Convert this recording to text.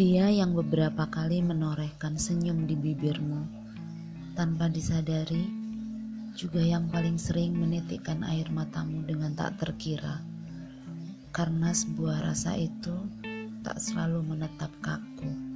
Dia yang beberapa kali menorehkan senyum di bibirmu, tanpa disadari, juga yang paling sering menitikkan air matamu dengan tak terkira, karena sebuah rasa itu tak selalu menetap kaku.